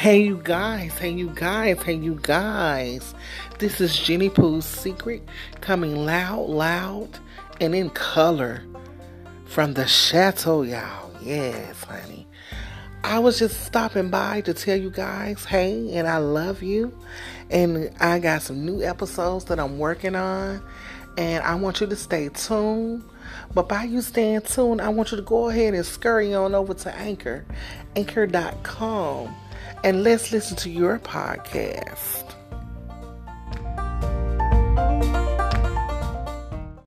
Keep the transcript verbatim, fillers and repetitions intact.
Hey you guys, hey you guys, hey you guys. This is Jenny Poo's Secret, coming loud, loud, and in color from the chateau, y'all. Yes, honey. I was just stopping by to tell you guys, hey, and I love you. And I got some new episodes that I'm working on, and I want you to stay tuned. But by you staying tuned, I want you to go ahead and scurry on over to Anchor, anchor dot com. And let's listen to your podcast.